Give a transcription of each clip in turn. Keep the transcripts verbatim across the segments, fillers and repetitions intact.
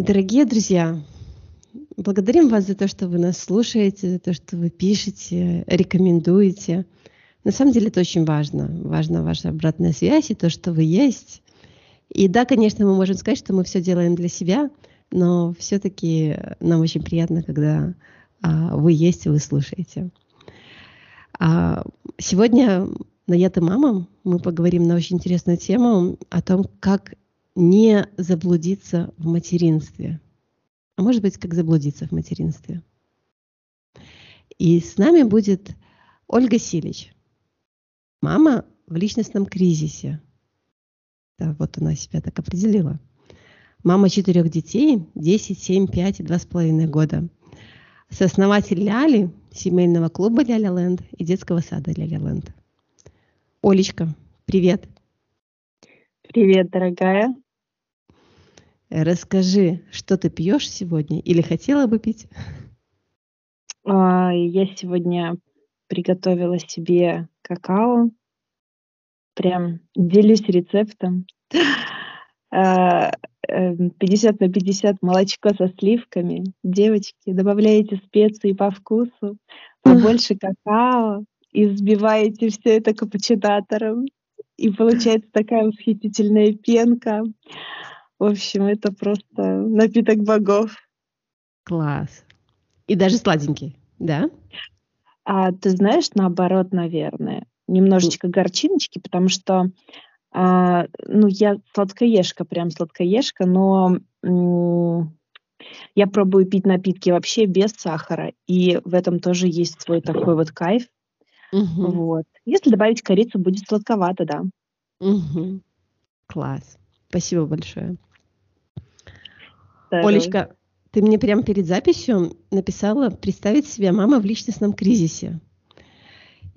Дорогие друзья, благодарим вас за то, что вы нас слушаете, за то, что вы пишете, рекомендуете. На самом деле это очень важно. Важна ваша обратная связь и то, что вы есть. И да, конечно, мы можем сказать, что мы все делаем для себя, но все-таки нам очень приятно, когда а, вы есть и вы слушаете. А, сегодня на «Я-то мама» мы поговорим на очень интересную тему о том, как не заблудиться в материнстве. А может быть, как заблудиться в материнстве. И с нами будет Ольга Силич. Мама в личностном кризисе. Да, вот она себя так определила. Мама четырех детей, десять, семь, пять и два с половиной года. Сооснователь Ляли, семейного клуба «Ляляленд» и детского сада «Ляляленд». Олечка, привет. Привет, дорогая. Расскажи, что ты пьешь сегодня или хотела бы пить? Я сегодня приготовила себе какао. Прям делюсь рецептом. пятьдесят на пятьдесят молочко со сливками. Девочки, добавляете специи по вкусу, побольше какао и взбиваете все это капучинатором. И получается такая восхитительная пенка. В общем, это просто напиток богов. Класс. И даже сладенький, да? А ты знаешь, наоборот, наверное, немножечко горчиночки, потому что а, ну, я сладкоежка, прям сладкоежка, но м- я пробую пить напитки вообще без сахара. И в этом тоже есть свой такой вот кайф. Угу. Вот. Если добавить корицу, будет сладковато, да. Угу. Класс. Спасибо большое. Здорово. Олечка, ты мне прямо перед записью написала представить себя мама в личностном кризисе.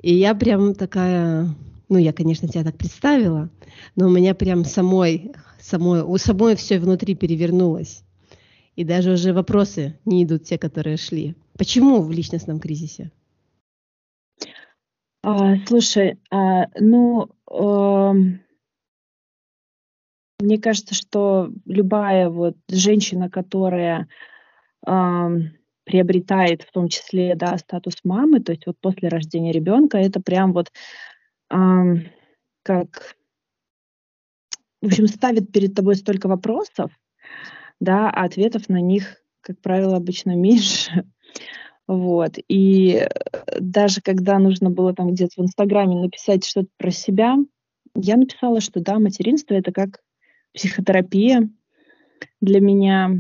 И я прям такая, ну я, конечно, тебя так представила, но у меня прям самой, самой, у самой все внутри перевернулось. И даже уже вопросы не идут те, которые шли. Почему в личностном кризисе? А, слушай, а, ну, а, мне кажется, что любая вот женщина, которая а, приобретает в том числе, да, статус мамы, то есть вот после рождения ребенка, это прям вот а, как, в общем, ставит перед тобой столько вопросов, да, а ответов на них, как правило, обычно меньше. Вот, и даже когда нужно было там где-то в Инстаграме написать что-то про себя, я написала, что да, материнство — это как психотерапия для меня,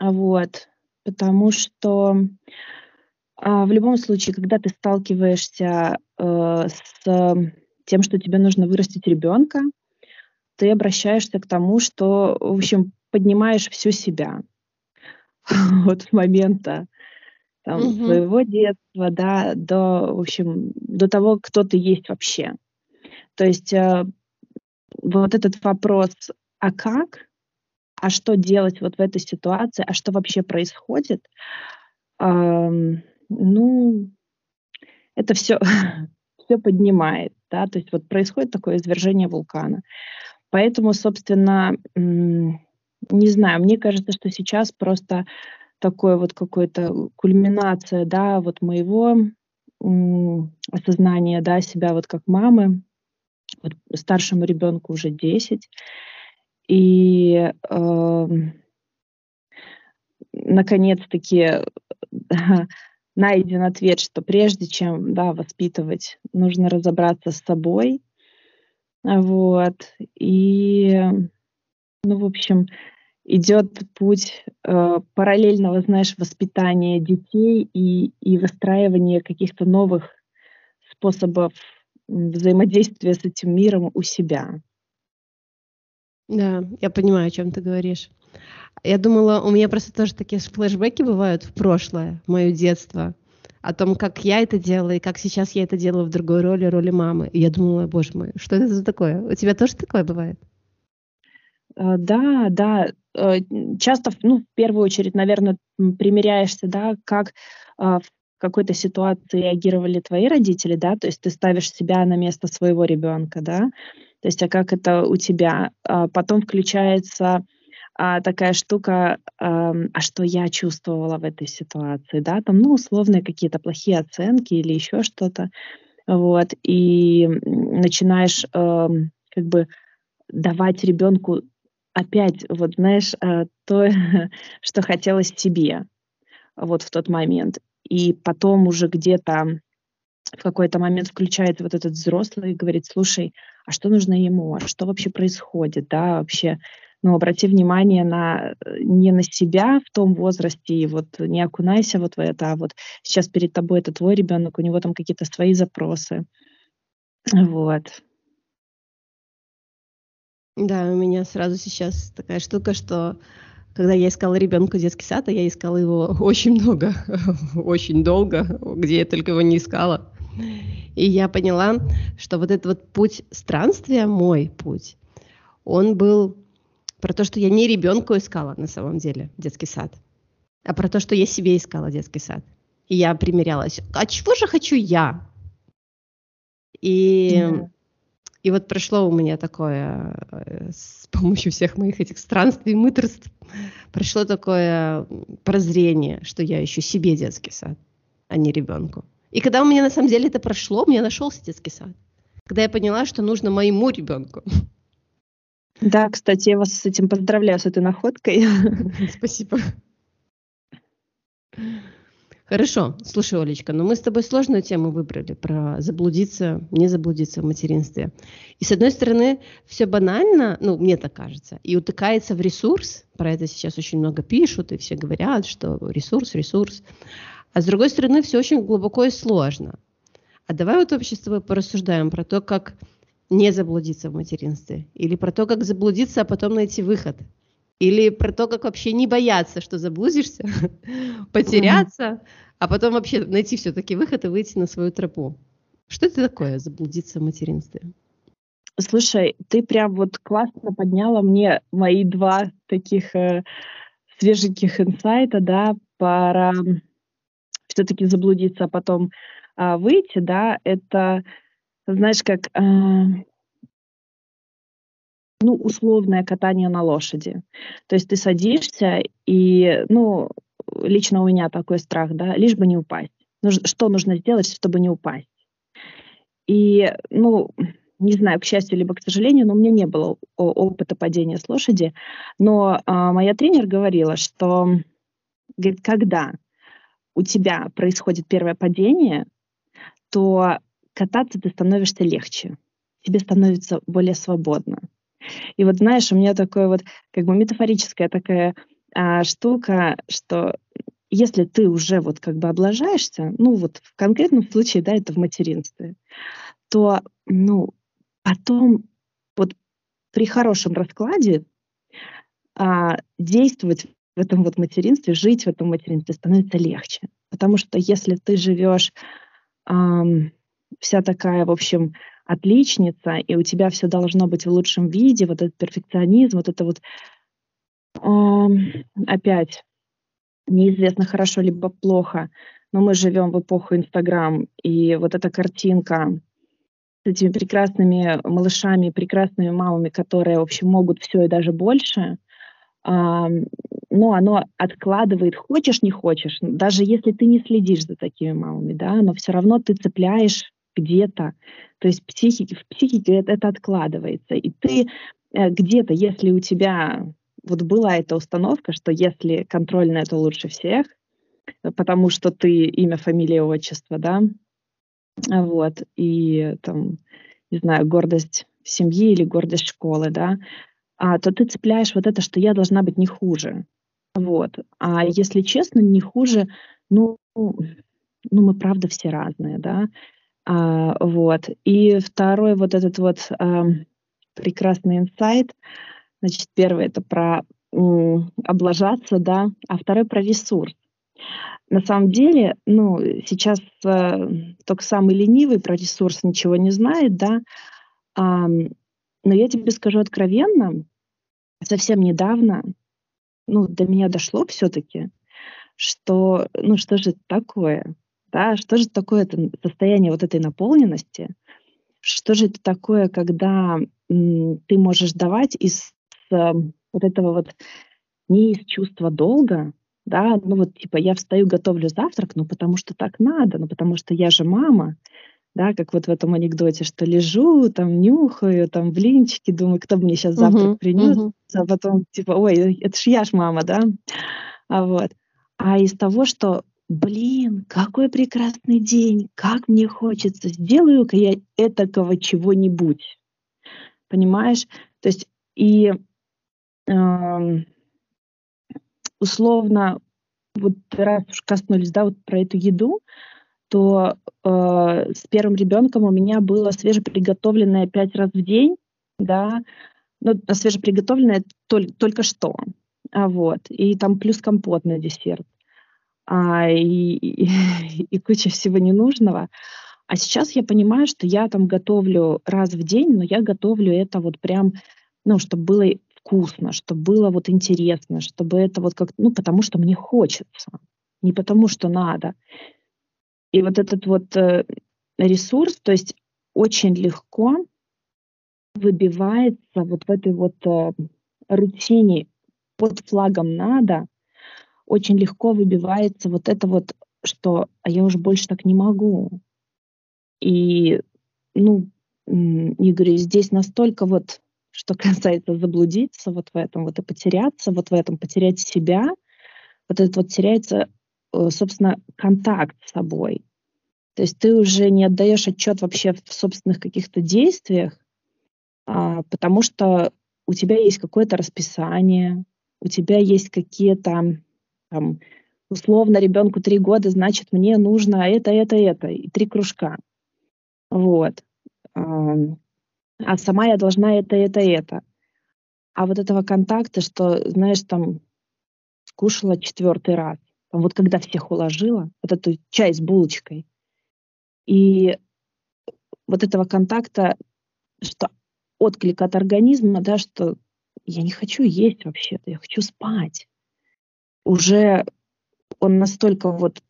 вот, потому что а, в любом случае, когда ты сталкиваешься э, с тем, что тебе нужно вырастить ребенка, ты обращаешься к тому, что, в общем, поднимаешь всю себя вот с момента там, угу. своего детства, да, до, в общем, до того, кто ты есть вообще. То есть э, вот этот вопрос, а как, а что делать вот в этой ситуации, а что вообще происходит, э, ну, это все, все поднимает, да, то есть вот происходит такое извержение вулкана. Поэтому, собственно, э, не знаю, мне кажется, что сейчас просто такой вот какой-то кульминация, да, вот моего м- осознания, да, себя вот как мамы, вот старшему ребенку уже десять, и э- наконец-таки найден ответ, что прежде чем, да, воспитывать, нужно разобраться с собой, вот, и, ну, в общем, идет путь э, параллельного, знаешь, воспитания детей и, и выстраивания каких-то новых способов взаимодействия с этим миром у себя. Да, я понимаю, о чем ты говоришь. Я думала, у меня просто тоже такие флешбеки бывают в прошлое, в мое детство, о том, как я это делала и как сейчас я это делаю в другой роли, роли мамы. И я думала, боже мой, что это за такое? У тебя тоже такое бывает? Да, да, часто, ну, в первую очередь, наверное, примеряешься, да, как в какой-то ситуации реагировали твои родители, да, то есть ты ставишь себя на место своего ребенка, да, то есть а как это у тебя. Потом включается а, такая штука, а, а что я чувствовала в этой ситуации, да, там, ну, условные какие-то плохие оценки или еще что-то, вот, и начинаешь а, как бы давать ребенку опять, вот, знаешь, а, то, что хотелось тебе, вот, в тот момент, и потом уже где-то в какой-то момент включает вот этот взрослый и говорит: слушай, а что нужно ему, а что вообще происходит, да, вообще, ну, обрати внимание на, не на себя в том возрасте, и вот не окунайся вот в это, а вот сейчас перед тобой это твой ребенок, у него там какие-то свои запросы, вот. Да, у меня сразу сейчас такая штука, что когда я искала ребенка в детский сад, я искала его очень много, очень долго, где я только его не искала. И я поняла, что вот этот вот путь странствия, мой путь, он был про то, что я не ребенку искала на самом деле детский сад, а про то, что я себе искала детский сад. И я примерялась, а чего же хочу я? И... Yeah. И вот прошло у меня такое, с помощью всех моих этих странствий и мытарств, прошло такое прозрение, что я ищу себе детский сад, а не ребенку. И когда у меня на самом деле это прошло, у меня нашелся детский сад. Когда я поняла, что нужно моему ребенку. Да, кстати, я вас с этим поздравляю, с этой находкой. Спасибо. Хорошо, слушай, Олечка, но мы с тобой сложную тему выбрали про заблудиться, не заблудиться в материнстве. И с одной стороны, все банально, ну, мне так кажется, и утыкается в ресурс, про это сейчас очень много пишут, и все говорят, что ресурс, ресурс. А с другой стороны, все очень глубоко и сложно. А давай вот вообще с тобой порассуждаем про то, как не заблудиться в материнстве, или про то, как заблудиться, а потом найти выход. Или про то, как вообще не бояться, что заблудишься, потеряться, а потом вообще найти все-таки выход и выйти на свою тропу. Что это такое заблудиться в материнстве? Слушай, ты прям вот классно подняла мне мои два таких э, свеженьких инсайта, да, про все-таки заблудиться, а потом э, выйти, да, это, знаешь, как... Э, ну, условное катание на лошади. То есть ты садишься, и, ну, лично у меня такой страх, да, лишь бы не упасть. Ну, что нужно сделать, чтобы не упасть? И, ну, не знаю, к счастью, либо к сожалению, но у меня не было опыта падения с лошади, но а, моя тренер говорила, что, говорит, когда у тебя происходит первое падение, то кататься ты становишься легче, тебе становится более свободно. И вот, знаешь, у меня такое вот, как бы метафорическая такая а, штука, что если ты уже вот как бы облажаешься, ну вот в конкретном случае, да, это в материнстве, то, ну, потом вот при хорошем раскладе а, действовать в этом вот материнстве, жить в этом материнстве становится легче. Потому что если ты живешь а, вся такая, в общем, отличница, и у тебя все должно быть в лучшем виде, вот этот перфекционизм, вот это вот э, опять неизвестно хорошо либо плохо, но мы живем в эпоху Инстаграм, и вот эта картинка с этими прекрасными малышами, прекрасными мамами, которые, в общем, могут все и даже больше, э, но оно откладывает, хочешь, не хочешь, даже если ты не следишь за такими мамами, да, но все равно ты цепляешь где-то, то есть психики, в психике это, это откладывается. И ты э, где-то, если у тебя вот была эта установка, что если контрольная, то лучше всех, потому что ты имя, фамилия, отчество, да, вот, и там, не знаю, гордость семьи или гордость школы, да, а, то ты цепляешь вот это, что я должна быть не хуже, вот. А если честно, не хуже, ну, ну мы правда все разные, да. А, вот. И второй вот этот вот а, прекрасный инсайт. Значит, первый это про м, облажаться, да, а второй про ресурс. На самом деле, ну, сейчас а, только самый ленивый про ресурс ничего не знает, да. А, но я тебе скажу откровенно, совсем недавно, ну, до меня дошло все-таки, что, ну, что же это такое? Да, что же такое это состояние вот этой наполненности? Что же это такое, когда м, ты можешь давать из э, вот этого вот не из чувства долга, да, ну вот типа я встаю, готовлю завтрак, ну потому что так надо, ну потому что я же мама, да, как вот в этом анекдоте, что лежу, там нюхаю, там блинчики, думаю, кто бы мне сейчас завтрак uh-huh, принес, uh-huh. а потом типа, ой, это ж я ж мама, да, а вот. А из того, что, блин, какой прекрасный день, как мне хочется, сделаю-ка я этакого чего-нибудь, понимаешь? То есть и э, условно, вот раз уж коснулись, да, вот про эту еду, то э, с первым ребенком у меня было свежеприготовленное пять раз в день, да, ну, свежеприготовленное только, только что, а вот, и там плюс компот на десерт, а, и, и, и куча всего ненужного. А сейчас я понимаю, что я там готовлю раз в день, но я готовлю это вот прям, ну, чтобы было вкусно, чтобы было вот интересно, чтобы это вот как, ну, потому что мне хочется, не потому что надо. И вот этот вот ресурс, то есть очень легко выбивается вот в этой вот рутине под флагом «надо», очень легко выбивается вот это вот, что «а я уже больше так не могу». И, ну, я говорю, здесь настолько вот, что касается заблудиться вот в этом вот и потеряться, вот в этом потерять себя, вот это вот теряется, собственно, контакт с собой. То есть ты уже не отдаешь отчет вообще в собственных каких-то действиях, а, потому что у тебя есть какое-то расписание, у тебя есть какие-то, там, условно, ребенку три года, значит, мне нужно это, это, это, и три кружка. Вот. А, а сама я должна это, это, это. А вот этого контакта, что, знаешь, там, скушала четвертый раз, вот когда всех уложила, вот эту чай с булочкой, и вот этого контакта, что отклик от организма, да, что я не хочу есть вообще-то, я хочу спать. Уже он настолько вот,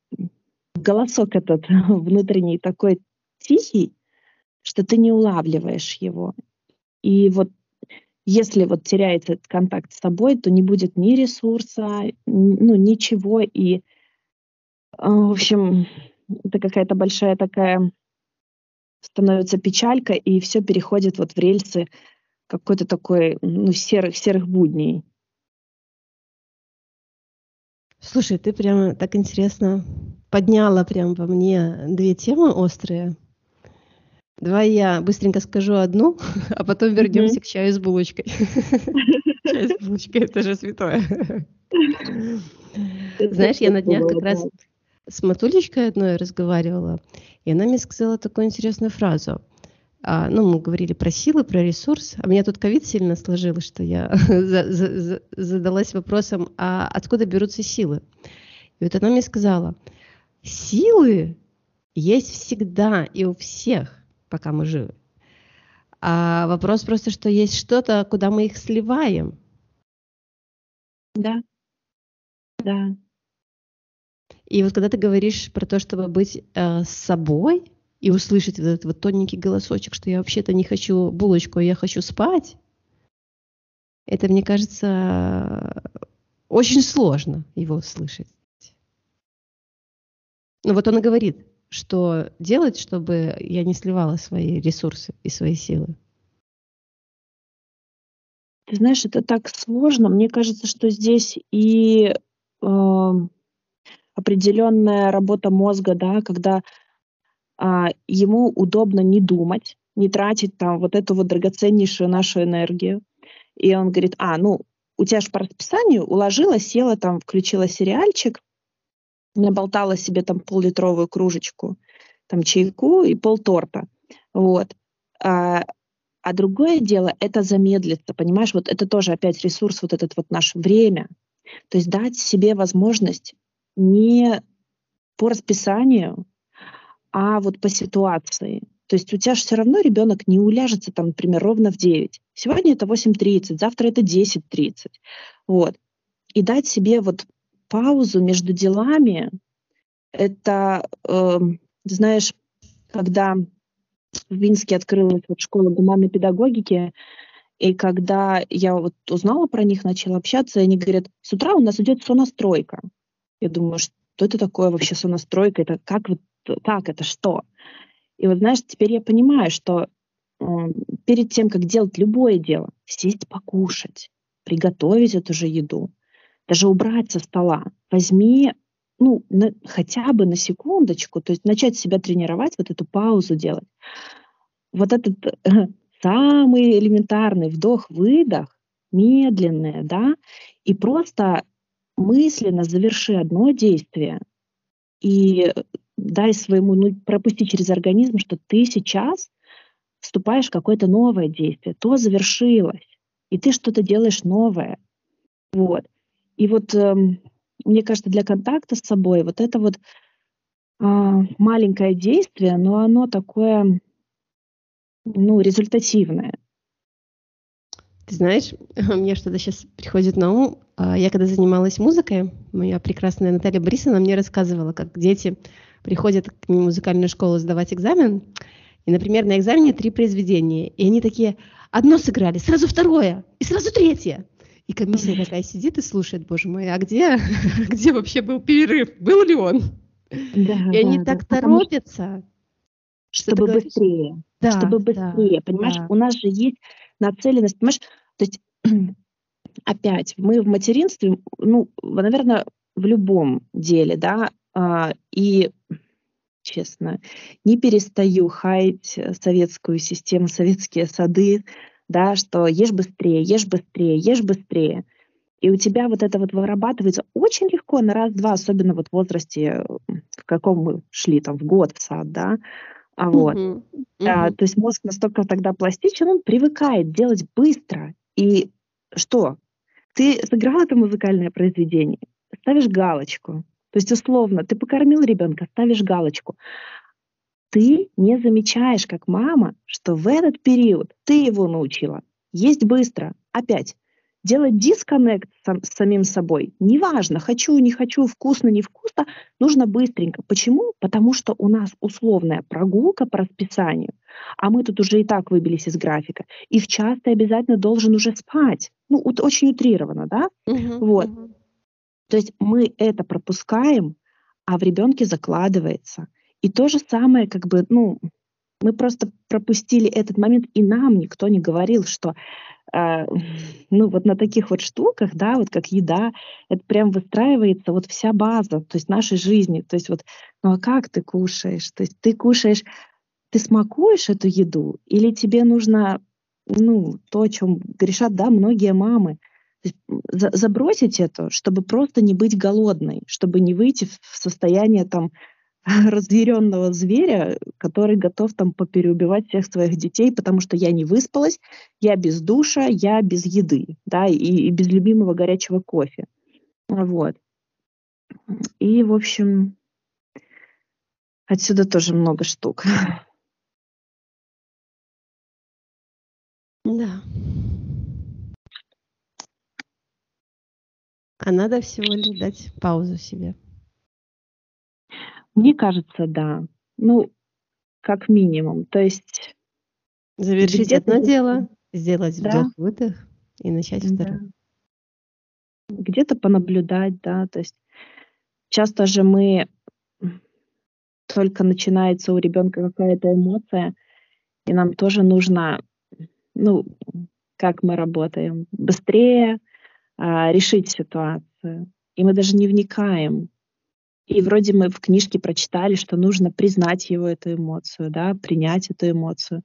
голосок этот внутренний такой тихий, что ты не улавливаешь его. И вот если вот теряется этот контакт с собой, то не будет ни ресурса, ну, ничего. И, в общем, это какая-то большая такая становится печалька, и все переходит вот в рельсы какой-то такой, ну, серых, серых будней. Слушай, ты прямо так интересно подняла прямо во мне две темы острые. Давай я быстренько скажу одну, а потом вернемся mm-hmm. к чаю с булочкой. Чай с булочкой — это же святое. Знаешь, я на днях как раз с Матулечкой одной разговаривала, и она мне сказала такую интересную фразу. Ну, мы говорили про силы, про ресурс. А у меня тут ковид сильно сложилось, что я задалась вопросом, а откуда берутся силы? И вот она мне сказала, силы есть всегда и у всех, пока мы живы. А вопрос просто, что есть что-то, куда мы их сливаем. Да. Да. И вот когда ты говоришь про то, чтобы быть э, собой и услышать вот этот вот тоненький голосочек, что я вообще-то не хочу булочку, а я хочу спать, это, мне кажется, очень сложно его услышать. Ну вот он и говорит, что делать, чтобы я не сливала свои ресурсы и свои силы? Ты знаешь, это так сложно. Мне кажется, что здесь и э, определенная работа мозга, да, когда э, ему удобно не думать, не тратить там вот эту вот драгоценнейшую нашу энергию. И он говорит, а, ну, у тебя же по расписанию уложила, села там, включила сериальчик, наболтала себе там пол-литровую кружечку, там чайку и полторта, вот. А, а другое дело, это замедлиться, понимаешь, вот это тоже опять ресурс, вот этот вот наше время. То есть дать себе возможность не по расписанию, а вот по ситуации. То есть у тебя же все равно ребенок не уляжется там, например, ровно в девять. Сегодня это восемь тридцать, завтра это десять тридцать, вот. И дать себе вот паузу между делами, это, э, знаешь, когда в Минске открылась вот школа гуманной педагогики, И когда я вот узнала про них, начала общаться, и они говорят, с утра у нас идет сонастройка. Я думаю, что это такое вообще сонастройка? Это как, вот, как это, что? И вот, знаешь, теперь я понимаю, что э, перед тем, как делать любое дело, сесть покушать, приготовить эту же еду, даже убрать со стола, возьми, ну, на, хотя бы на секундочку, то есть начать себя тренировать, вот эту паузу делать. Вот этот э, самый элементарный вдох-выдох, медленный, да, и просто мысленно заверши одно действие и дай своему, ну, пропусти через организм, что ты сейчас вступаешь в какое-то новое действие, то завершилось, и ты что-то делаешь новое. Вот. И вот, э, мне кажется, для контакта с собой вот это вот э, маленькое действие, но оно такое, ну, результативное. Ты знаешь, мне что-то сейчас приходит на ум. Я когда занималась музыкой, моя прекрасная Наталья Борисовна мне рассказывала, как дети приходят к ней в музыкальную школу сдавать экзамен, и, например, на экзамене три произведения, и они такие, одно сыграли, сразу второе, и сразу третье. И комиссия такая сидит и слушает, боже мой, а где, где вообще был перерыв? Был ли он? Да, и они да, так да. торопятся. Чтобы быстрее, да, чтобы быстрее, да, понимаешь? Да. У нас же есть нацеленность, понимаешь? То есть опять мы в материнстве, ну, наверное, в любом деле, да, и, честно, не перестаю хаять советскую систему, советские сады, да, что ешь быстрее, ешь быстрее, ешь быстрее. И у тебя вот это вот вырабатывается очень легко на раз-два, особенно вот в возрасте, в каком мы шли, там, в год в сад, да. А вот. Uh-huh. Uh-huh. А, то есть мозг настолько тогда пластичен, он привыкает делать быстро. И что? Ты сыграл это музыкальное произведение, ставишь галочку. То есть условно, ты покормил ребенка, ставишь галочку. Ты не замечаешь, как мама, что в этот период ты его научила есть быстро. Опять. Делать дисконнект с самим собой. Неважно, хочу, не хочу, вкусно, не вкусно, нужно быстренько. Почему? Потому что у нас условная прогулка по расписанию, а мы тут уже и так выбились из графика. И в час ты обязательно должен уже спать. Ну, очень утрированно, да? Угу, вот. Угу. То есть мы это пропускаем, а в ребенке закладывается. И то же самое, как бы, ну, мы просто пропустили этот момент, и нам никто не говорил, что э, ну вот на таких вот штуках, да, вот как еда, это прям выстраивается вот вся база, то есть нашей жизни, то есть вот, ну а как ты кушаешь, то есть ты кушаешь, ты смакуешь эту еду, или тебе нужно, ну, то, о чем грешат, да, многие мамы, то есть за- забросить это, чтобы просто не быть голодной, чтобы не выйти в состояние там разъяренного зверя, который готов там попереубивать всех своих детей, потому что я не выспалась, я без душа, я без еды, да, и, и без любимого горячего кофе. Вот. И, в общем, отсюда тоже много штук. Да. А надо всего лишь дать паузу себе. Мне кажется, да. Ну, как минимум. То есть... Завершить одно дело, сделать да. вдох-выдох и начать да. второе. Где-то понаблюдать, да. То есть часто же мы... Только начинается у ребенка какая-то эмоция, и нам тоже нужно... Ну, как мы работаем? Быстрее а, решить ситуацию. И мы даже не вникаем. И вроде мы в книжке прочитали, что нужно признать его эту эмоцию, да, принять эту эмоцию.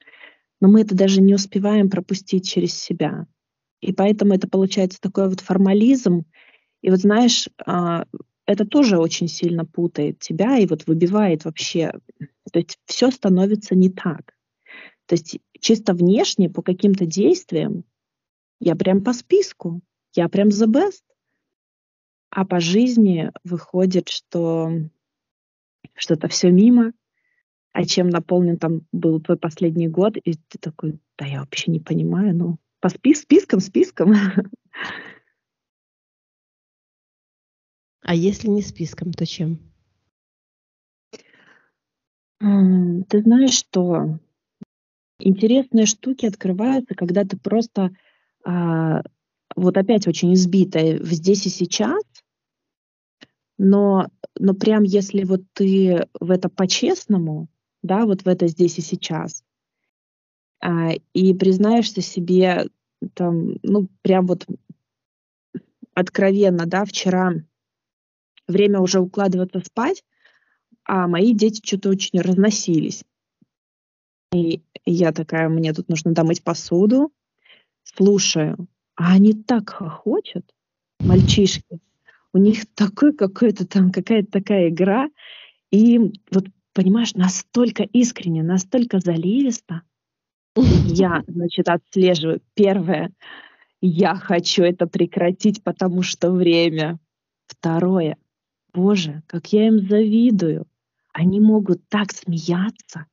Но мы это даже не успеваем пропустить через себя. И поэтому это получается такой вот формализм. И вот знаешь, это тоже очень сильно путает тебя и вот выбивает вообще. То есть все становится не так. То есть чисто внешне по каким-то действиям я прям по списку, я прям the best. А по жизни выходит, что что-то все мимо, а чем наполнен там был твой последний год, и ты такой, да я вообще не понимаю, ну, по спис- спискам, спискам. А если не списком, то чем? Ты знаешь, что интересные штуки открываются, когда ты просто, а, вот опять очень избитая здесь и сейчас, но, но прям если вот ты в это по-честному, да, вот в это здесь и сейчас, а, и признаешься себе, там, ну, прям вот откровенно, да, вчера время уже укладываться спать, а мои дети что-то очень разносились. И я такая, мне тут нужно домыть посуду, слушаю, а они так хохочут, мальчишки, у них такой какой-то там, какая-то такая игра, и вот, понимаешь, настолько искренне, настолько заливисто. Я, значит, отслеживаю. Первое, я хочу это прекратить, потому что время. Второе, боже, как я им завидую. Они могут так смеяться.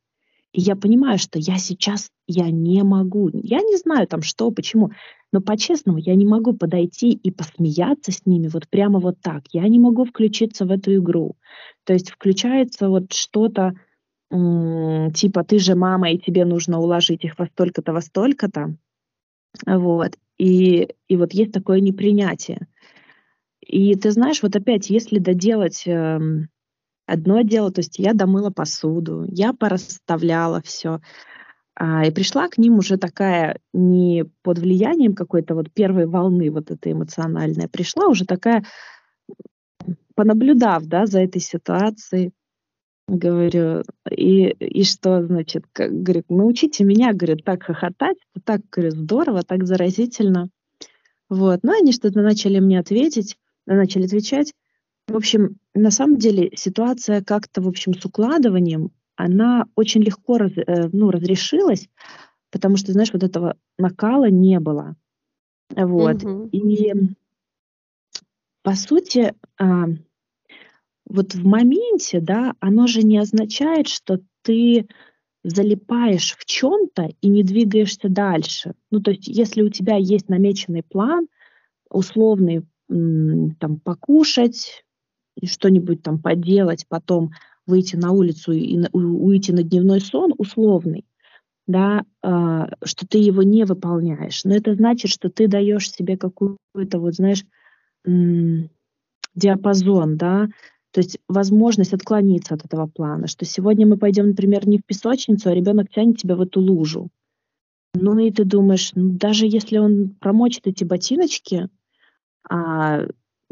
И я понимаю, что я сейчас, я не могу. Я не знаю там что, почему, но по-честному я не могу подойти и посмеяться с ними вот прямо вот так. Я не могу включиться в эту игру. То есть включается вот что-то м- типа «ты же мама, и тебе нужно уложить их во столько-то, во столько-то». Вот. И, и вот есть такое непринятие. И ты знаешь, вот опять, если доделать... Э- Одно дело, то есть я домыла посуду, я порасставляла все, а, и пришла к ним уже такая, не под влиянием какой-то вот первой волны вот этой эмоциональной, пришла уже такая, понаблюдав, да, за этой ситуацией, говорю, и, и что, значит, как, говорю, научите меня, говорю, так хохотать, так, говорю, здорово, так заразительно. Вот, ну, они что-то начали мне ответить, начали отвечать. В общем, на самом деле ситуация как-то, в общем, с укладыванием, она очень легко раз, ну, разрешилась, потому что, знаешь, вот этого накала не было. Вот. Угу. И, по сути, вот в моменте, да, оно же не означает, что ты залипаешь в чем-то и не двигаешься дальше. Ну, то есть, если у тебя есть намеченный план, условный, там, покушать, что-нибудь там поделать, потом выйти на улицу и уйти на дневной сон условный, да, э, что ты его не выполняешь. Но это значит, что ты даешь себе какую-то, вот знаешь, м- диапазон, да, то есть возможность отклониться от этого плана, что сегодня мы пойдем, например, не в песочницу, а ребенок тянет тебя в эту лужу. Ну и ты думаешь, ну, даже если он промочит эти ботиночки, а,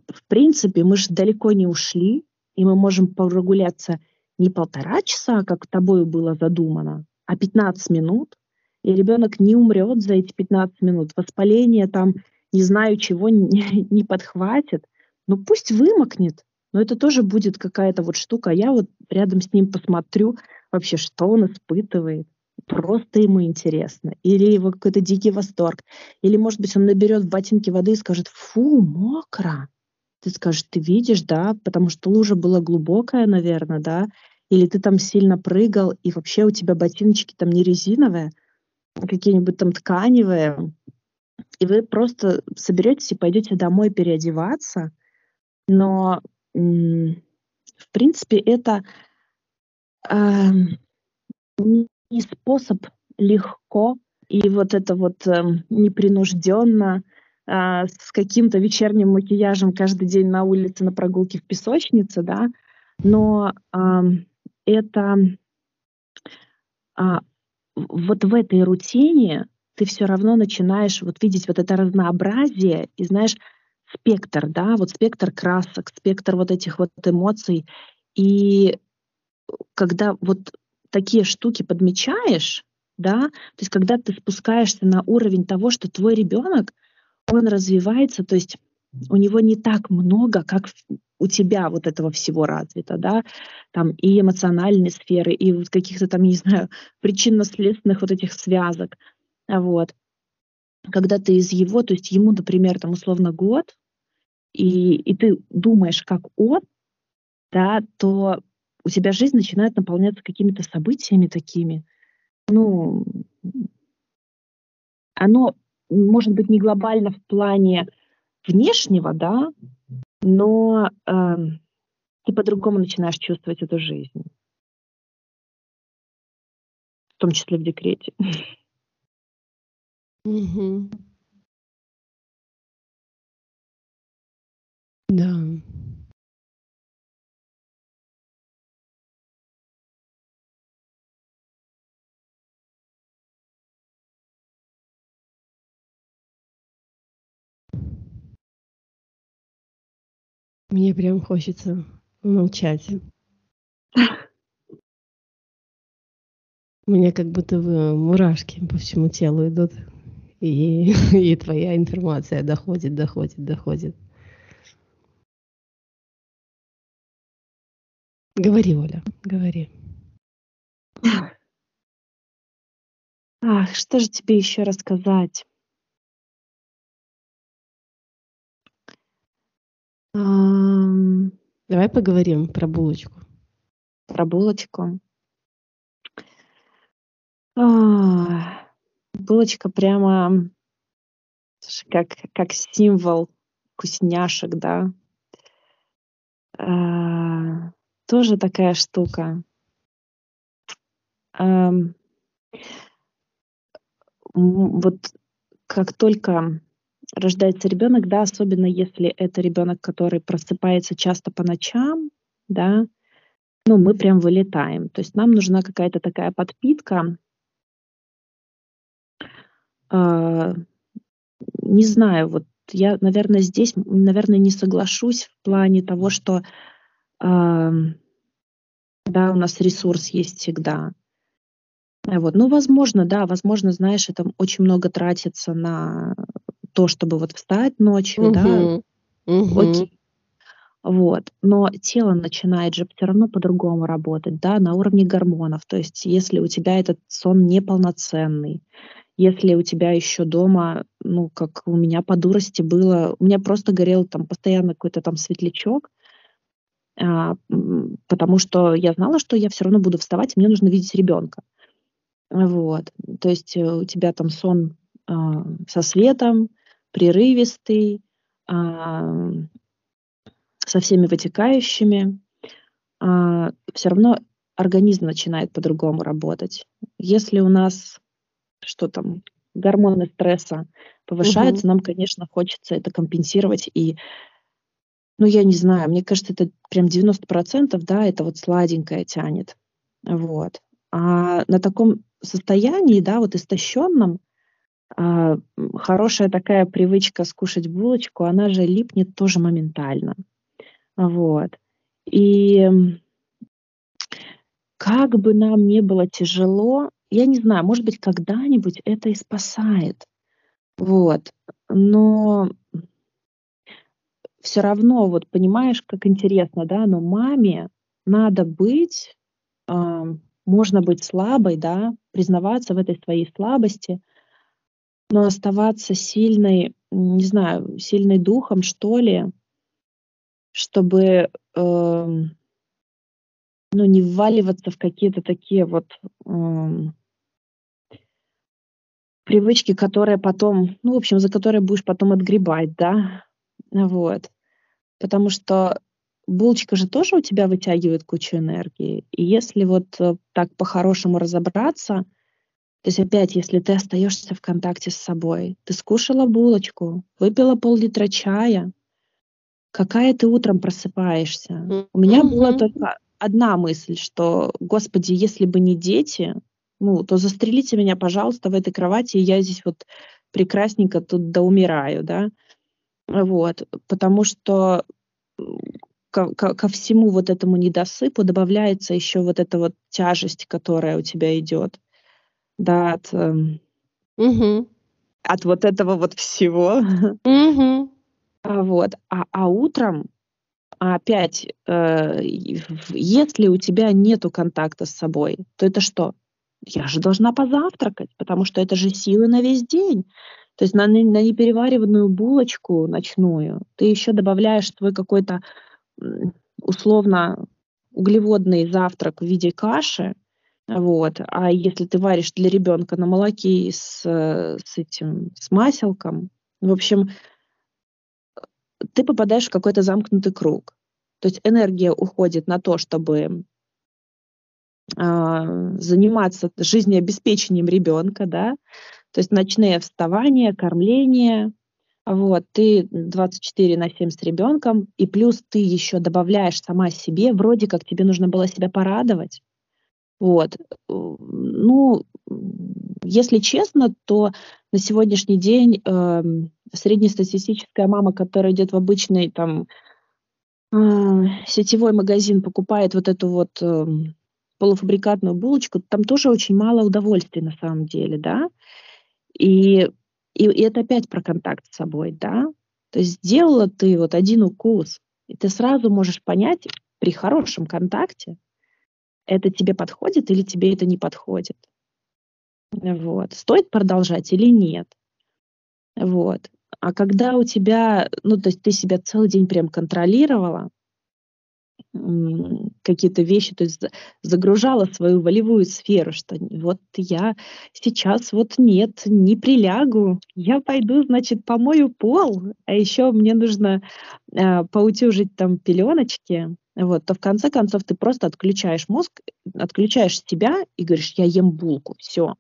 в принципе, мы же далеко не ушли, и мы можем прогуляться не полтора часа, как тобою было задумано, а пятнадцать минут, и ребенок не умрет за эти пятнадцать минут. Воспаление там, не знаю чего, не, не подхватит. Ну пусть вымокнет, но это тоже будет какая-то вот штука. Я вот рядом с ним посмотрю вообще, что он испытывает. Просто ему интересно. Или его какой-то дикий восторг. Или, может быть, он наберет в ботинке воды и скажет, фу, мокро. Ты скажешь, ты видишь, да, потому что лужа была глубокая, наверное, да. Или ты там сильно прыгал, и вообще у тебя ботиночки там не резиновые, а какие-нибудь там тканевые. И вы просто соберетесь и пойдете домой переодеваться. Но, м- в принципе, это... Э- И способ легко, и вот это вот э, непринужденно, э, с каким-то вечерним макияжем каждый день на улице, на прогулке в песочнице, да, но э, это э, вот в этой рутине ты все равно начинаешь вот видеть вот это разнообразие и, знаешь, спектр, да, вот спектр красок, спектр вот этих вот эмоций, и когда вот такие штуки подмечаешь, да, то есть когда ты спускаешься на уровень того, что твой ребенок, он развивается, то есть у него не так много, как у тебя вот этого всего развито, да, там и эмоциональные сферы, и вот каких-то там, не знаю, причинно-следственных вот этих связок, вот. Когда ты из его, то есть ему, например, там условно год, и, и ты думаешь, как он, да, то у тебя жизнь начинает наполняться какими-то событиями такими. Ну, оно, может быть, не глобально в плане внешнего, да, но э, ты по-другому начинаешь чувствовать эту жизнь. в том числе в декрете. Угу. Да. Мне прям хочется молчать. У меня как будто бы мурашки по всему телу идут, и, и твоя информация доходит, доходит, доходит. Говори, Оля, говори. Ах, что же тебе еще рассказать? Давай поговорим про булочку. Про булочку. А, булочка прямо как, как символ вкусняшек, да. А, тоже такая штука. А, вот как только рождается ребенок, да, особенно если это ребенок, который просыпается часто по ночам, да, ну мы прям вылетаем. То есть нам нужна какая-то такая подпитка. Не знаю, вот я, наверное, здесь, наверное, не соглашусь в плане того, что э, да, у нас ресурс есть всегда. Вот. Ну, возможно, да, возможно, знаешь, это очень много тратится на то, чтобы вот встать ночью, угу, да, угу. Окей. Вот. Но тело начинает же все равно по-другому работать, да, на уровне гормонов. То есть если у тебя этот сон неполноценный, если у тебя еще дома, ну, как у меня по дурости было, у меня просто горел там постоянно какой-то там светлячок, а, потому что я знала, что я все равно буду вставать, и мне нужно видеть ребенка. Вот. То есть у тебя там сон а, со светом, прерывистый, а, со всеми вытекающими, а, все равно организм начинает по-другому работать. Если у нас что там, гормоны стресса повышаются, угу. Нам, конечно, хочется это компенсировать. И, ну, я не знаю, мне кажется, это прям девяносто процентов, да, это вот сладенькое тянет. Вот. А на таком состоянии, да, вот истощенном, а, хорошая такая привычка скушать булочку, она же липнет тоже моментально. Вот. И как бы нам ни было тяжело, я не знаю, может быть, когда-нибудь это и спасает. Вот. Но все равно, вот понимаешь, как интересно, да, но маме надо быть, э, можно быть слабой, да, признаваться в этой своей слабости, но оставаться сильной, не знаю, сильной духом, что ли, чтобы... Э, ну, не вваливаться в какие-то такие вот э, привычки, которые потом, ну, в общем, за которые будешь потом отгребать, да, вот, потому что булочка же тоже у тебя вытягивает кучу энергии, и если вот так по-хорошему разобраться, то есть опять, если ты остаешься в контакте с собой, ты скушала булочку, выпила пол-литра чая, какая ты утром просыпаешься? Mm-hmm. У меня было только... одна мысль, что, господи, если бы не дети, ну, то застрелите меня, пожалуйста, в этой кровати, и я здесь вот прекрасненько тут доумираю, да, вот, потому что ко, ко, ко всему вот этому недосыпу добавляется еще вот эта вот тяжесть, которая у тебя идет, да, от, угу. от вот этого вот всего, угу. вот, а, а утром, а опять, э, если у тебя нету контакта с собой, то это что? Я же должна позавтракать, потому что это же силы на весь день. То есть на, на непереваренную булочку ночную ты еще добавляешь свой какой-то условно углеводный завтрак в виде каши. Вот. А если ты варишь для ребенка на молоке с, с этим, с маселком, в общем... ты попадаешь в какой-то замкнутый круг. То есть энергия уходит на то, чтобы заниматься жизнеобеспечением ребенка, да, то есть ночные вставания, кормление, вот, ты двадцать четыре на семь с ребенком, и плюс ты еще добавляешь сама себе, вроде как тебе нужно было себя порадовать, вот, ну, если честно, то на сегодняшний день э, среднестатистическая мама, которая идет в обычный там э, сетевой магазин, покупает вот эту вот э, полуфабрикатную булочку, там тоже очень мало удовольствия на самом деле, да, и, и, и это опять про контакт с собой, да, то есть сделала ты вот один укус, и ты сразу можешь понять при хорошем контакте, это тебе подходит или тебе это не подходит, вот, стоит продолжать или нет, вот, а когда у тебя, ну, то есть ты себя целый день прям контролировала, какие-то вещи, то есть загружала свою волевую сферу, что вот я сейчас вот нет, не прилягу, я пойду, значит, помою пол, а еще мне нужно э, поутюжить там пеленочки, вот, то в конце концов ты просто отключаешь мозг, отключаешь себя и говоришь, я ем булку, все.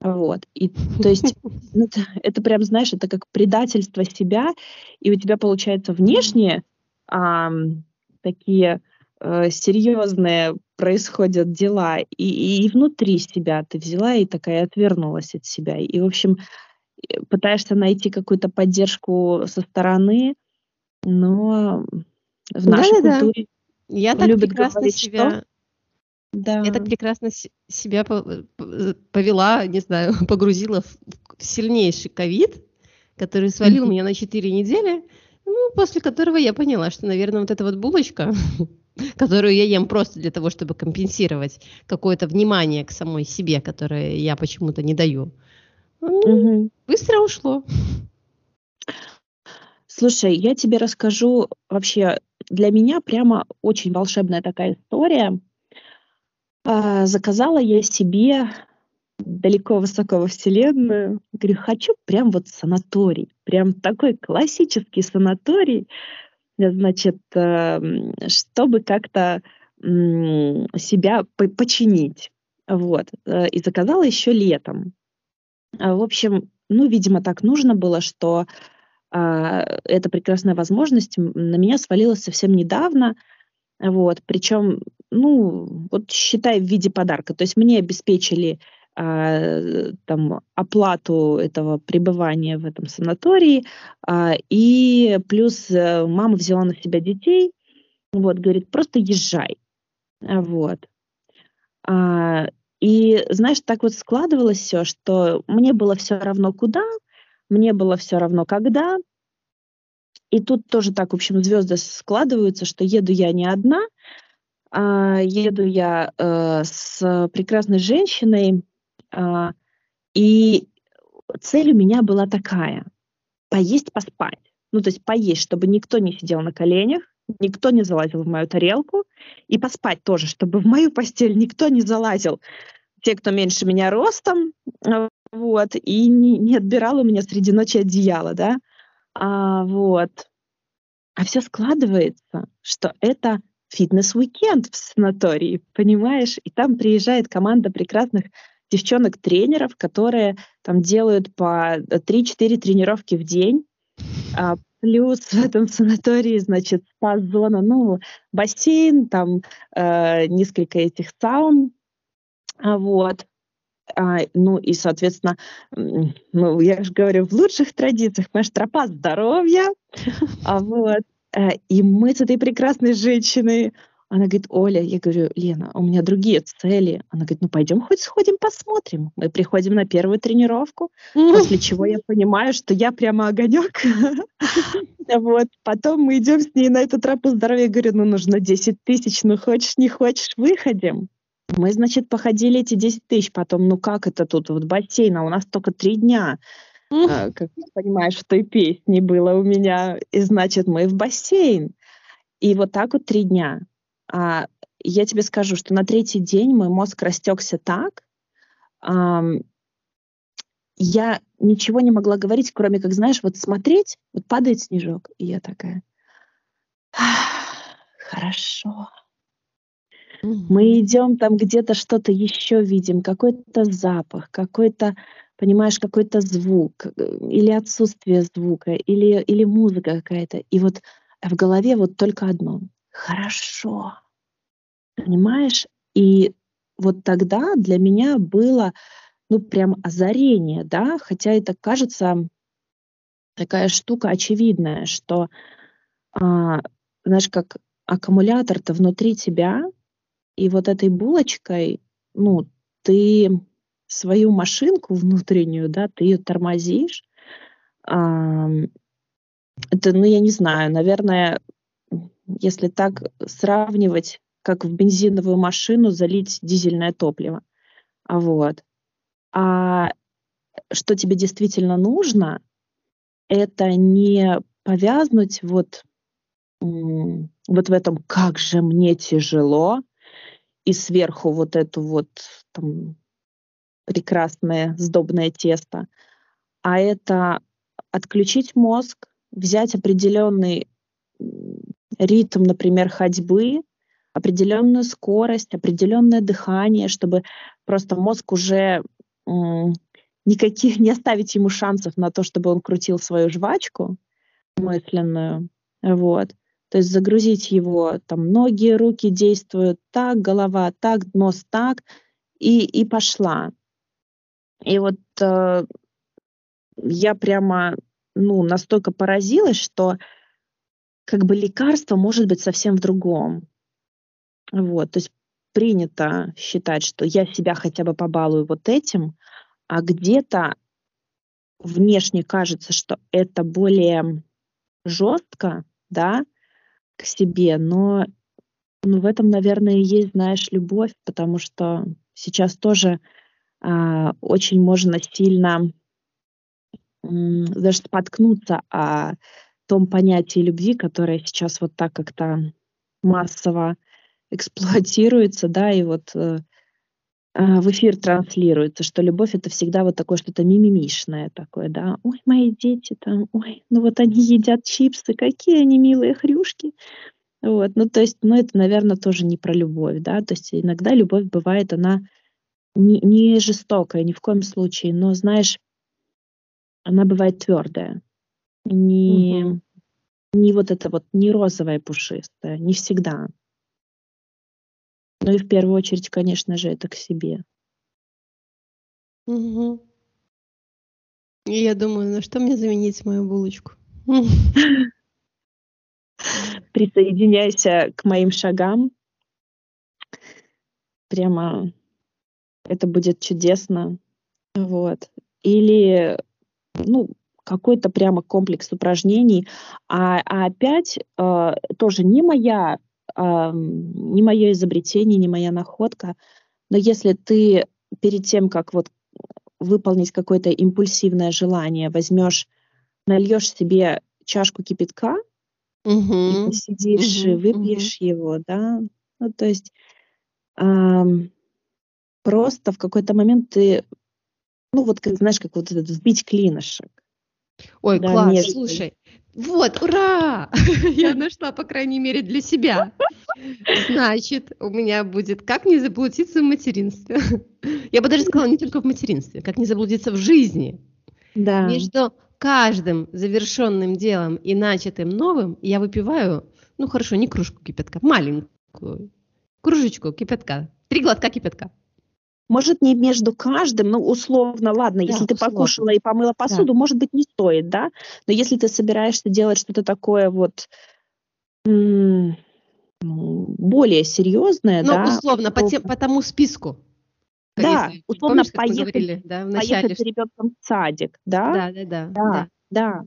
Вот, и то есть это, это прям, знаешь, это как предательство себя, и у тебя получается внешне э, такие э, серьезные происходят дела, и, и, и внутри себя ты взяла и такая отвернулась от себя. И, в общем, пытаешься найти какую-то поддержку со стороны, но в нашей да, культуре да. Я так любят говорить, себя... что... Да. Я так прекрасно себя повела, не знаю, погрузила в сильнейший ковид, который свалил mm-hmm. меня на четыре недели, ну, после которого я поняла, что, наверное, вот эта вот булочка, которую я ем просто для того, чтобы компенсировать какое-то внимание к самой себе, которое я почему-то не даю, ну, угу. быстро ушло. Слушай, я тебе расскажу вообще, для меня прямо очень волшебная такая история. Заказала я себе далеко-высоко во Вселенную. Говорю, хочу прям вот санаторий, прям такой классический санаторий, значит, чтобы как-то себя починить. Вот. И заказала еще летом. В общем, ну, видимо, так нужно было, что эта прекрасная возможность на меня свалилась совсем недавно. Вот. Причем, ну, вот считай в виде подарка. То есть мне обеспечили там, оплату этого пребывания в этом санатории, и плюс мама взяла на себя детей, вот, говорит, просто езжай, вот. И, знаешь, так вот складывалось все, что мне было все равно куда, мне было все равно когда, и тут тоже так, в общем, звезды складываются, что еду я не одна, еду я с прекрасной женщиной, и цель у меня была такая – поесть, поспать. Ну, то есть поесть, чтобы никто не сидел на коленях, никто не залазил в мою тарелку, и поспать тоже, чтобы в мою постель никто не залазил. Те, кто меньше меня ростом, вот, и не, не отбирал у меня среди ночи одеяло, да. А, вот. А все складывается, что это фитнес-уикенд в санатории, понимаешь? И там приезжает команда прекрасных девчонок-тренеров, которые там делают по три-четыре тренировки в день, а плюс в этом санатории, значит, спа-зона, ну, бассейн, там э, несколько этих саун, вот. А, ну и, соответственно, ну, я же говорю, в лучших традициях, понимаешь, тропа здоровья, вот. И мы с этой прекрасной женщиной, она говорит, Оля, я говорю, Лена, у меня другие цели. Она говорит, ну пойдем хоть сходим, посмотрим. Мы приходим на первую тренировку, после чего я понимаю, что я прямо огонек. Вот, потом мы идем с ней на эту тропу здоровья. Я говорю, ну нужно десять тысяч, ну хочешь, не хочешь, выходим. Мы, значит, походили эти десять тысяч, потом, ну как это тут, вот бассейн, а у нас только три дня. Uh-huh. Как ты понимаешь, в той песне было у меня, и значит, мы в бассейн. И вот так вот три дня. А, я тебе скажу, что на третий день мой мозг растекся так, а, я ничего не могла говорить, кроме как, знаешь, вот смотреть, вот падает снежок, и я такая, хорошо, Mm-hmm. Мы идем там где-то что-то еще видим, какой-то запах, какой-то, понимаешь, какой-то звук, или отсутствие звука, или, или музыка какая-то. И вот в голове вот только одно. Хорошо. Понимаешь? И вот тогда для меня было, ну, прям озарение, да, хотя это кажется такая штука очевидная, что, а, знаешь, как аккумулятор-то внутри тебя, и вот этой булочкой, ну, ты свою машинку внутреннюю, да, ты ее тормозишь. А, это, ну, я не знаю, наверное, если так сравнивать, как в бензиновую машину залить дизельное топливо. А вот. А что тебе действительно нужно, это не повязнуть вот, вот в этом «как же мне тяжело» и сверху вот это вот там, прекрасное сдобное тесто, а это отключить мозг, взять определенный ритм, например, ходьбы, определенную скорость, определенное дыхание, чтобы просто мозг уже м- никаких не оставить ему шансов на то, чтобы он крутил свою жвачку мысленную. Вот. То есть загрузить его, там ноги, руки действуют так, голова так, нос так, и, и пошла. И вот э, я прямо ну, настолько поразилась, что как бы лекарство может быть совсем в другом. Вот, то есть принято считать, что я себя хотя бы побалую вот этим, а где-то внешне кажется, что это более жестко, да, к себе, но ну, в этом, наверное, и есть, знаешь, любовь, потому что сейчас тоже э, очень можно сильно э, даже споткнуться о том понятии любви, которое сейчас вот так как-то массово эксплуатируется, да, и вот э, в эфир транслируется, что любовь — это всегда вот такое что-то мимимишное такое, да, ой, мои дети там, ой, ну вот они едят чипсы, какие они милые хрюшки, вот, ну то есть, ну это, наверное, тоже не про любовь, да, то есть иногда любовь бывает, она не, не жестокая ни в коем случае, но, знаешь, она бывает твердая, не, угу. не вот это вот, не розовая пушистая, не всегда. Ну и в первую очередь, конечно же, это к себе. Угу. И я думаю, ну что мне заменить мою булочку? Присоединяйся к моим шагам. Прямо это будет чудесно. Вот. Или ну, какой-то прямо комплекс упражнений. А, а опять э, тоже не моя... Uh, не мое изобретение, не моя находка, но если ты перед тем, как вот выполнить какое-то импульсивное желание, возьмешь, нальешь себе чашку кипятка, uh-huh. и посидишь, uh-huh. и выпьешь uh-huh. его, да, ну, то есть uh, просто в какой-то момент ты, ну, вот, как, знаешь, как вот этот сбить клинышек. Ой, да, класс, между... слушай. Вот, ура! Я нашла, по крайней мере, для себя. Значит, у меня будет «Как не заблудиться в материнстве». Я бы даже сказала, не только в материнстве, как не заблудиться в жизни. Да. Между каждым завершенным делом и начатым новым я выпиваю, ну хорошо, не кружку кипятка, маленькую кружечку кипятка, три глотка кипятка. Может, не между каждым, ну, условно, ладно, да, если ты условно покушала и помыла посуду, да, может быть, не стоит, да? Но если ты собираешься делать что-то такое вот м- более серьезное, ну, да? Ну, условно, то... по, тем, по тому списку. Да, если, условно, помнишь, поехать, говорили, да, поехать с ребенком в садик, да? Да, да, да. Да, да. да.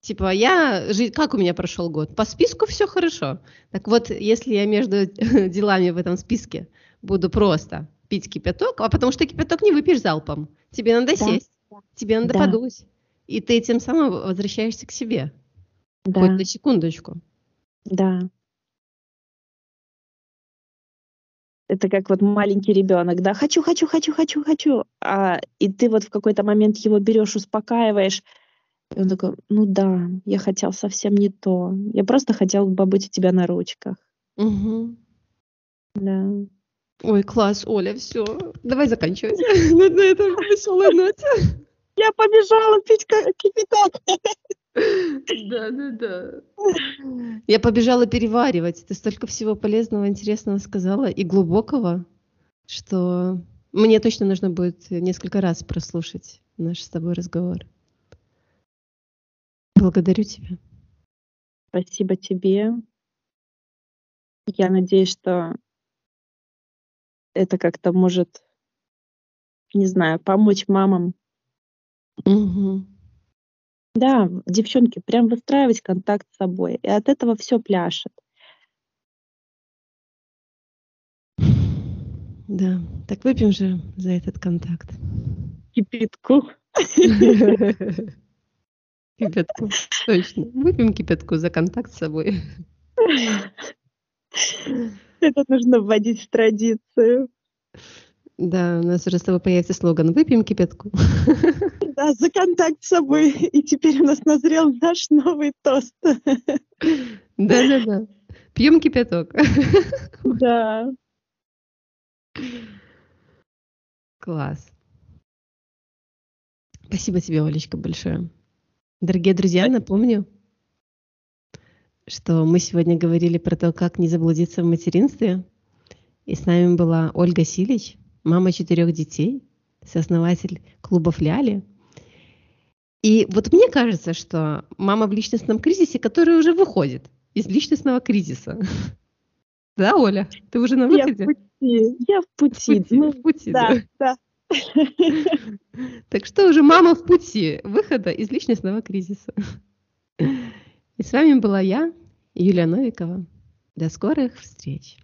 Типа, я, как у меня прошел год? По списку все хорошо. Так вот, если я между делами в этом списке буду просто... пить кипяток, а потому что кипяток не выпьешь залпом. Тебе надо да. сесть, да. тебе надо да. подуть. И ты тем самым возвращаешься к себе. Да. Хоть на секундочку. Да. Это как вот маленький ребенок, да? Хочу, хочу, хочу, хочу, хочу. А, и ты вот в какой-то момент его берешь, успокаиваешь. И он такой, ну да, я хотел совсем не то. Я просто хотел бы быть у тебя на ручках. Угу. Да. Ой, класс, Оля, все. Давай заканчивать. На этом веселая ноте. Я побежала пить кипяток. Да, да, да. Я побежала переваривать. Ты столько всего полезного, интересного сказала и глубокого, что мне точно нужно будет несколько раз прослушать наш с тобой разговор. Благодарю тебя. Спасибо тебе. Я надеюсь, что это как-то может, не знаю, помочь мамам. Угу. Да, девчонки, прям выстраивать контакт с собой. И от этого все пляшет. Да, так выпьем же за этот контакт. Кипятку. Кипятку, точно. Выпьем кипятку за контакт с собой. Это нужно вводить в традицию. Да, у нас уже с тобой появится слоган «Выпьем кипятку». Да, за контакт с собой. И теперь у нас назрел наш новый тост. Да-да-да. Пьем кипяток. Да. Класс. Спасибо тебе, Олечка, большое. Дорогие друзья, напомню, что мы сегодня говорили про то, как не заблудиться в материнстве. И с нами была Ольга Силич, мама четырех детей, сооснователь клубов «Ляли». И вот мне кажется, что мама в личностном кризисе, которая уже выходит из личностного кризиса. Да, Оля? Ты уже на выходе? Я в пути. Я в пути. Да, да. Так что уже мама в пути выхода из личностного кризиса. И с вами была я, Юлия Новикова. До скорых встреч.